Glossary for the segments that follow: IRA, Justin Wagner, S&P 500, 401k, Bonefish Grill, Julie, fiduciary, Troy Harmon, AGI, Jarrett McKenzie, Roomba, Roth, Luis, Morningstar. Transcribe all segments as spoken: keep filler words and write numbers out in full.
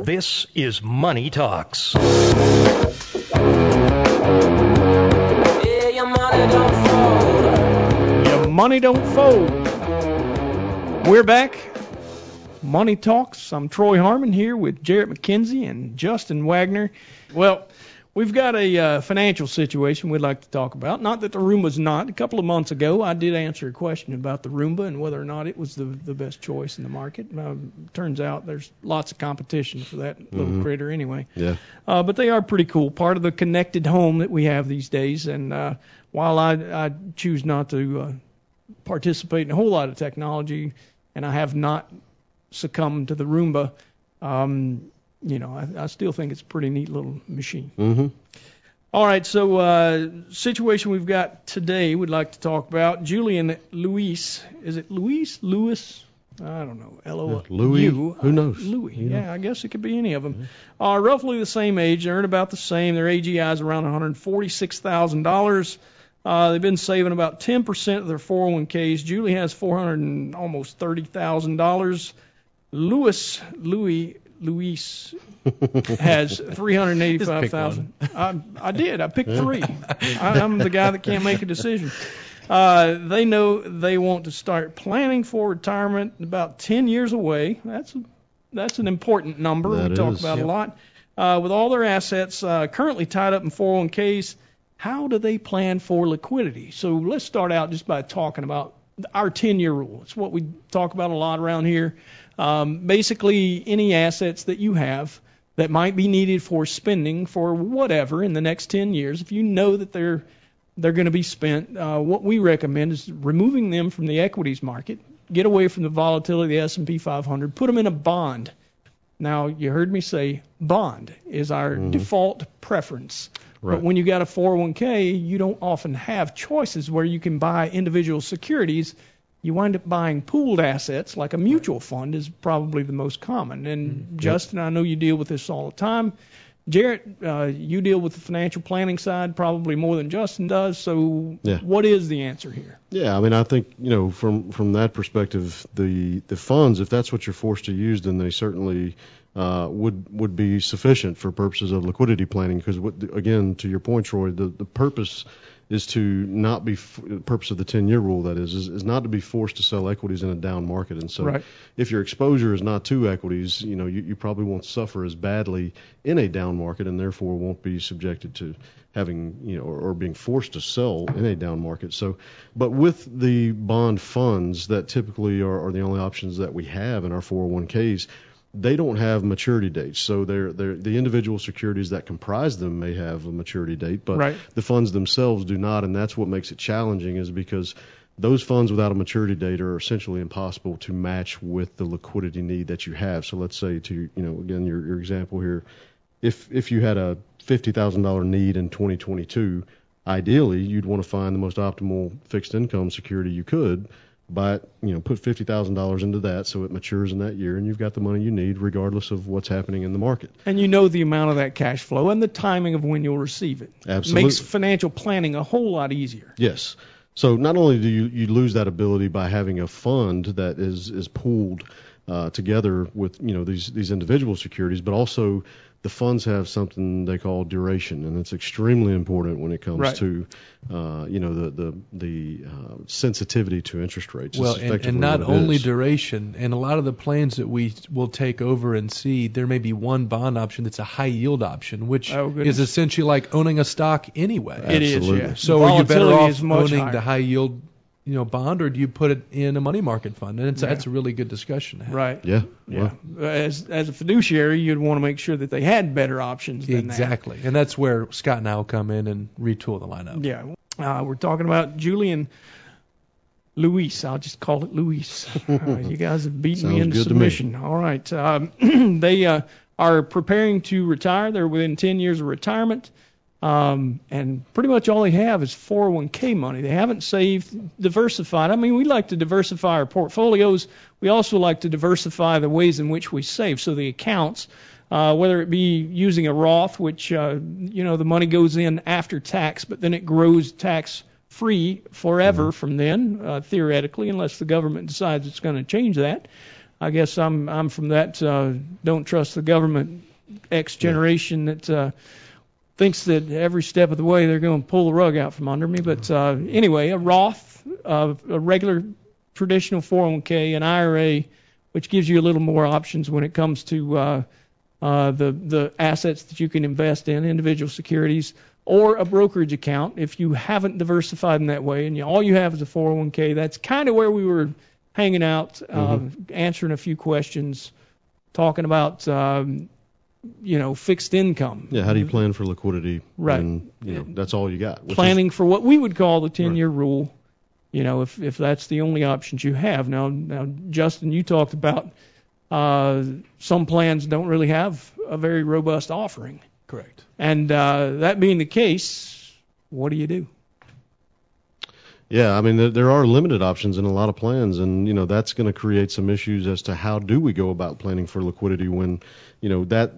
This is Money Talks. Yeah, your money don't fold. Your money don't fold. We're back. Money Talks. I'm Troy Harmon here with Jarrett McKenzie and Justin Wagner. Well, we've got a uh, financial situation we'd like to talk about. Not that the Roomba's not. A couple of months ago, I did answer a question about the Roomba and whether or not it was the, the best choice in the market. Uh, turns out there's lots of competition for that little mm-hmm. critter anyway. Yeah. Uh, but they are pretty cool. Part of the connected home that we have these days. And uh, while I, I choose not to uh, participate in a whole lot of technology, and I have not succumbed to the Roomba, um You know, I, I still think it's a pretty neat little machine. Mm-hmm. All right, so uh, situation we've got today we'd like to talk about. Julie and Luis, is it Luis? Lewis? I don't know. L O U. Louis. Who knows? Uh, Louis. Yeah. yeah, I guess it could be any of them. Yeah. Are roughly the same age. They earn about the same. Their A G I is around one hundred forty-six thousand dollars. Uh, they've been saving about ten percent of their four oh one k's. Julie has four hundred almost thirty thousand dollars. Louis, Louis. Luis has three hundred eighty-five thousand. I, I did. I picked three. I, I'm the guy that can't make a decision. Uh, they know they want to start planning for retirement about ten years away. That's that's an important number that we talk is, about yep. a lot. Uh, with all their assets uh, currently tied up in four oh one k's, how do they plan for liquidity? So let's start out just by talking about our ten-year rule. It's what we talk about a lot around here. Um, basically, any assets that you have that might be needed for spending for whatever in the next ten years, if you know that they're they're going to be spent, uh, what we recommend is removing them from the equities market, get away from the volatility of the S and P five hundred, put them in a bond. Now, you heard me say bond is our mm-hmm. default preference. Right. But when you got a four oh one k, you don't often have choices where you can buy individual securities. You wind up buying pooled assets, like a mutual fund is probably the most common. And mm-hmm. Justin, I know you deal with this all the time. Jarrett, uh, you deal with the financial planning side probably more than Justin does. So yeah. what is the answer here? Yeah, I mean, I think, you know, from, from that perspective, the, the funds, if that's what you're forced to use, then they certainly – Uh, would would be sufficient for purposes of liquidity planning because, again, to your point, Troy, the, the purpose is to not be f- – purpose of the ten-year rule, that is, is, is not to be forced to sell equities in a down market. And so right. if your exposure is not to equities, you know, you, you probably won't suffer as badly in a down market and therefore won't be subjected to having – you know, or, or being forced to sell in a down market. So, but with the bond funds that typically are, are the only options that we have in our four oh one k's, they don't have maturity dates, so they're, they're, the individual securities that comprise them may have a maturity date, but right. the funds themselves do not, and that's what makes it challenging is because those funds without a maturity date are essentially impossible to match with the liquidity need that you have. So let's say, to you know, again, your, your example here, if if you had a fifty thousand dollars need in twenty twenty-two, ideally you'd want to find the most optimal fixed income security you could, but, you know, put fifty thousand dollars into that so it matures in that year and you've got the money you need regardless of what's happening in the market. And you know the amount of that cash flow and the timing of when you'll receive it. Absolutely. It makes financial planning a whole lot easier. Yes. So not only do you, you lose that ability by having a fund that is, is pooled uh, together with, you know, these, these individual securities, but also the funds have something they call duration, and it's extremely important when it comes right. to, uh, you know, the the, the uh, sensitivity to interest rates. Well, and, and not only is. duration, and a lot of the plans that we will take over and see, there may be one bond option that's a high yield option, which oh, is essentially like owning a stock anyway. It Absolutely. is, yeah. So the are you better off owning higher. the high yield, you know, bond, or do you put it in a money market fund? And it's, yeah. that's a really good discussion to have. Right. Yeah. Yeah. Wow. As as a fiduciary, you'd want to make sure that they had better options than exactly. that. Exactly. And that's where Scott and I will come in and retool the lineup. Yeah. Uh, we're talking about Julie and Luis. I'll just call it Luis. Uh, you guys have beaten me into submission. Me. All right. Um, they uh, are preparing to retire. They're within ten years of retirement. Um, and pretty much all they have is four oh one k money. They haven't saved, diversified. I mean, we like to diversify our portfolios. We also like to diversify the ways in which we save. So the accounts, uh, whether it be using a Roth, which, uh, you know, the money goes in after tax, but then it grows tax free forever mm-hmm. from then, uh, theoretically, unless the government decides it's going to change that. I guess I'm I'm from that uh, don't trust the government X generation yeah. that uh, thinks that every step of the way they're going to pull the rug out from under me. But uh, anyway, a Roth, uh, a regular traditional four oh one k, an I R A, which gives you a little more options when it comes to uh, uh, the the assets that you can invest in, individual securities, or a brokerage account if you haven't diversified in that way and you, all you have is a four oh one k. That's kind of where we were hanging out, uh, mm-hmm. answering a few questions, talking about um, you know, fixed income. Yeah, how do you plan for liquidity? Right. And, you know, that's all you got. Planning is, for what we would call the ten-year right. rule, you know, if if that's the only options you have. Now, now Justin, you talked about uh, some plans don't really have a very robust offering. Correct. And uh, that being the case, what do you do? Yeah, I mean, there, there are limited options in a lot of plans, and, you know, that's going to create some issues as to how do we go about planning for liquidity when, you know, that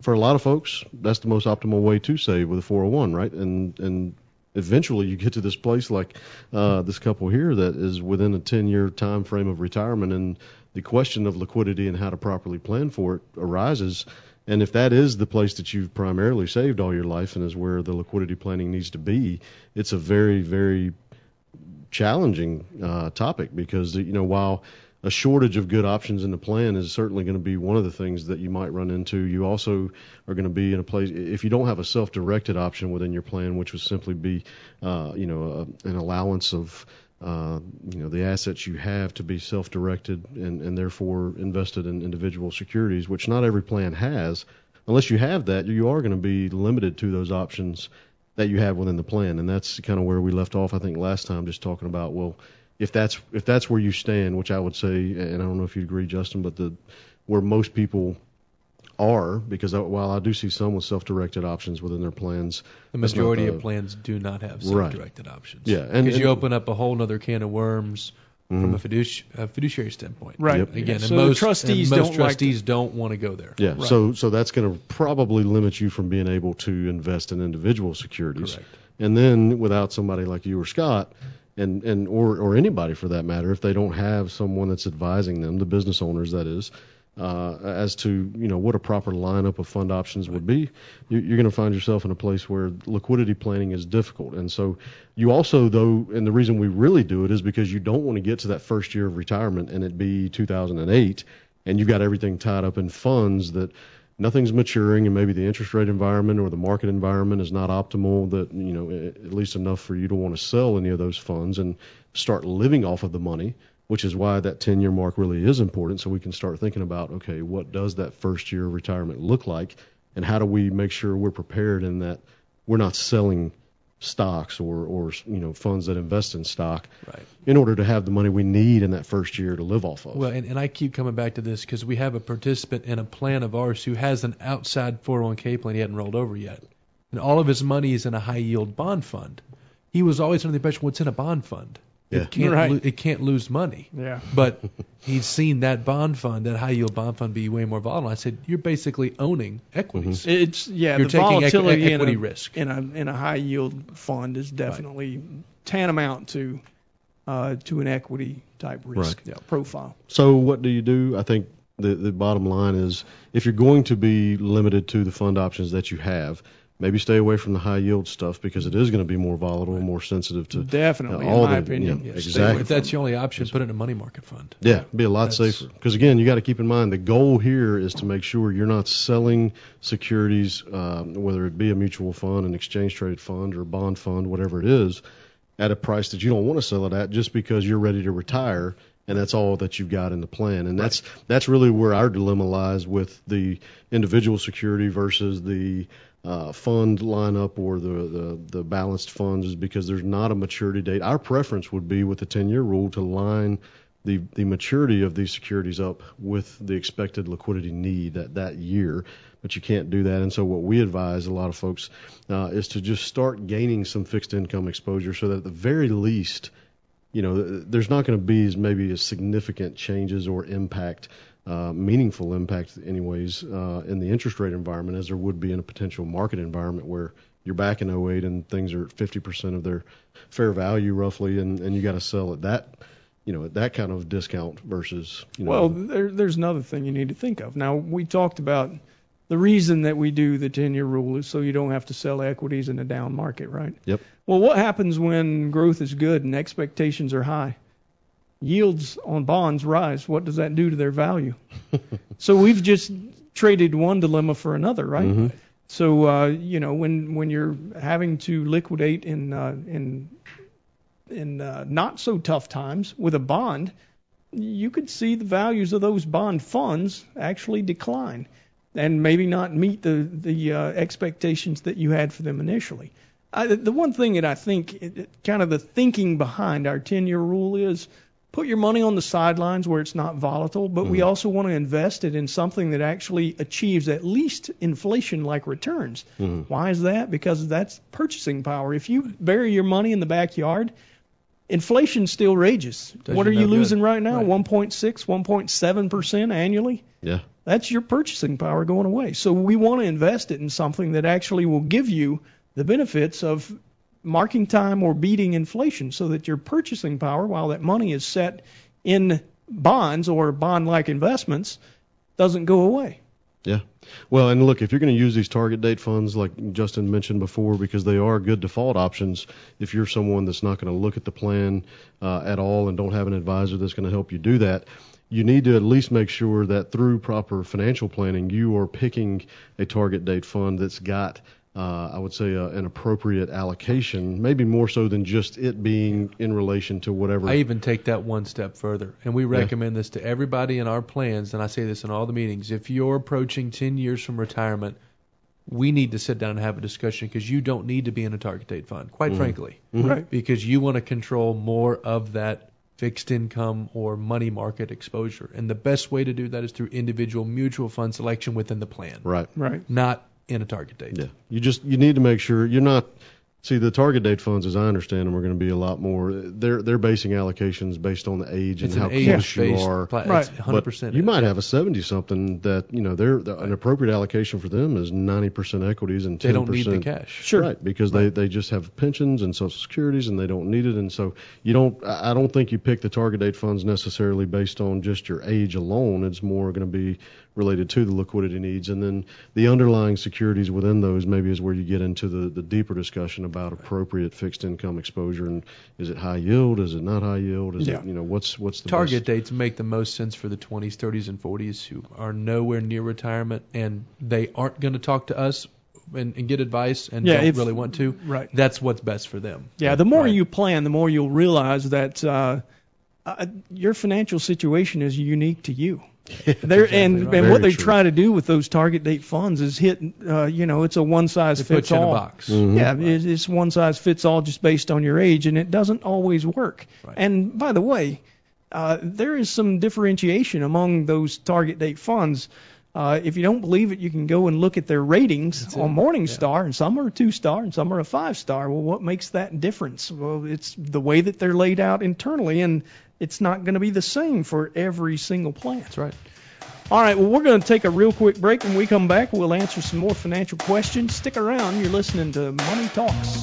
for a lot of folks, that's the most optimal way to save with a four oh one, right? And and eventually you get to this place like uh, this couple here that is within a ten-year time frame of retirement, and the question of liquidity and how to properly plan for it arises. And if that is the place that you've primarily saved all your life and is where the liquidity planning needs to be, it's a very, very challenging uh, topic because, you know, while a shortage of good options in the plan is certainly going to be one of the things that you might run into, you also are going to be in a place, if you don't have a self-directed option within your plan, which would simply be, uh, you know, a, an allowance of Uh, you know, the assets you have to be self-directed and, and therefore invested in individual securities, which not every plan has. Unless you have that, you are going to be limited to those options that you have within the plan. And that's kind of where we left off, I think, last time, just talking about, well, if that's if that's where you stand, which I would say, and I don't know if you agree, Justin, but the where most people are, because while I do see some with self-directed options within their plans, the majority not, uh, of plans do not have self-directed right. options. Yeah, and because you open up a whole other can of worms mm-hmm. from a, fiduci- a fiduciary standpoint. Right. Yep. Again, yeah. and, so most, trustees and most don't trustees like to, don't want to go there. Yeah. Right. So so that's going to probably limit you from being able to invest in individual securities. Correct. And then without somebody like you or Scott. And and or or anybody for that matter, if they don't have someone that's advising them, the business owners that is, uh, as to, you know, what a proper lineup of fund options would be, you, you're going to find yourself in a place where liquidity planning is difficult. And so you also, though, and the reason we really do it is because you don't want to get to that first year of retirement and it be two thousand eight and you've got everything tied up in funds that nothing's maturing, and maybe the interest rate environment or the market environment is not optimal, that, you know, at least enough for you to want to sell any of those funds and start living off of the money, which is why that ten-year mark really is important. So we can start thinking about, okay, what does that first year of retirement look like, and how do we make sure we're prepared in that we're not selling stocks or, or you know, funds that invest in stock right. in order to have the money we need in that first year to live off of. Well, and, and I keep coming back to this because we have a participant in a plan of ours who has an outside four oh one k plan he hadn't rolled over yet. And all of his money is in a high-yield bond fund. He was always under the impression, what's in a bond fund? Yeah. It, can't right. lo- it can't lose money. Yeah. But he's seen that bond fund, that high-yield bond fund, be way more volatile. I said, you're basically owning equities. Mm-hmm. It's yeah, you're the taking volatility equi- equity in a, risk. In a, in a high-yield fund is definitely right. tantamount to uh, to an equity-type risk right. yeah, profile. So what do you do? I think the, the bottom line is if you're going to be limited to the fund options that you have, maybe stay away from the high-yield stuff because it is going to be more volatile and more sensitive to Definitely, uh, all in my the, opinion. Yeah, yes. Exactly. If that's the only option, yes. put it in a money market fund. Yeah, be a lot that's, safer. Because, again, you got to keep in mind the goal here is to make sure you're not selling securities, um, whether it be a mutual fund, an exchange-traded fund, or a bond fund, whatever it is, at a price that you don't want to sell it at just because you're ready to retire and that's all that you've got in the plan. And right. that's that's really where our dilemma lies with the individual security versus the – Uh, fund lineup or the, the, the balanced funds, is because there's not a maturity date. Our preference would be with the ten-year rule to line the, the maturity of these securities up with the expected liquidity need that, that year, but you can't do that. And so what we advise a lot of folks uh, is to just start gaining some fixed income exposure so that at the very least, you know, there's not going to be as maybe as significant changes or impact Uh, meaningful impact anyways uh, in the interest rate environment as there would be in a potential market environment where you're back in oh eight and things are at fifty percent of their fair value roughly, and, and you got to sell at that, you know, at that kind of discount versus, you know. Well, there, there's another thing you need to think of. Now, we talked about the reason that we do the ten-year rule is so you don't have to sell equities in a down market, right? Yep. Well, what happens when growth is good and expectations are high? Yields on bonds rise. What does that do to their value? So we've just traded one dilemma for another, right? Mm-hmm. So uh, you know, when when you're having to liquidate in uh, in in uh, not so tough times with a bond, you could see the values of those bond funds actually decline, and maybe not meet the the uh, expectations that you had for them initially. I, the one thing that I think, it, it, kind of the thinking behind our ten-year rule is, put your money on the sidelines where it's not volatile, but mm-hmm. we also want to invest it in something that actually achieves at least inflation-like returns. Mm-hmm. Why is that? Because that's purchasing power. If you bury your money in the backyard, inflation still rages. Does what are you losing good. right now? Right. one point six, one point seven percent annually? Yeah. That's your purchasing power going away. So we want to invest it in something that actually will give you the benefits of marking time or beating inflation, so that your purchasing power, while that money is set in bonds or bond-like investments, doesn't go away. Yeah. Well, and look, if you're going to use these target date funds, like Justin mentioned before, because they are good default options, if you're someone that's not going to look at the plan uh, at all and don't have an advisor that's going to help you do that, you need to at least make sure that through proper financial planning, you are picking a target date fund that's got Uh, I would say uh, an appropriate allocation, maybe more so than just it being in relation to whatever. I even take that one step further, and we recommend yeah. this to everybody in our plans, and I say this in all the meetings. If you're approaching ten years from retirement, we need to sit down and have a discussion, because you don't need to be in a target date fund, quite mm-hmm. frankly, mm-hmm. right? Because you want to control more of that fixed income or money market exposure. And the best way to do that is through individual mutual fund selection within the plan. Right. Right. Not in a target date. Yeah. You just, you need to make sure you're not, see the target date funds, as I understand them, are going to be a lot more, they're, they're basing allocations based on the age it's and how close you are. Pla- right. one hundred percent. But you might have a seventy something that, you know, they're, they're, an appropriate allocation for them is ninety percent equities and ten percent. They don't need the cash. Sure. Right. Because right. they, they just have pensions and social securities and they don't need it. And so you don't, I don't think you pick the target date funds necessarily based on just your age alone. It's more going to be related to the liquidity needs, and then the underlying securities within those maybe is where you get into the, the deeper discussion about appropriate fixed income exposure, and is it high yield, is it not high yield, is yeah. it, you know, what's what's the target best? Dates make the most sense for the twenties, thirties, and forties who are nowhere near retirement, and they aren't going to talk to us and, and get advice and yeah, don't really want to. Right. That's what's best for them. Yeah, the more right. you plan, the more you'll realize that uh, uh, your financial situation is unique to you. They're, exactly and, right. and what they true. try to do with those target date funds is hit, uh, you know, it's a one size fits all. In a box. Mm-hmm. Yeah, right. It's one size fits all just based on your age, and it doesn't always work. Right. And by the way, uh, there is some differentiation among those target date funds. Uh, if you don't believe it, you can go and look at their ratings That's on it. Morningstar, yeah. and some are two star and some are a five star. Well, what makes that difference? Well, it's the way that they're laid out internally, and it's not going to be the same for every single plan. That's right. All right, well, we're going to take a real quick break. When we come back, we'll answer some more financial questions. Stick around. You're listening to Money Talks.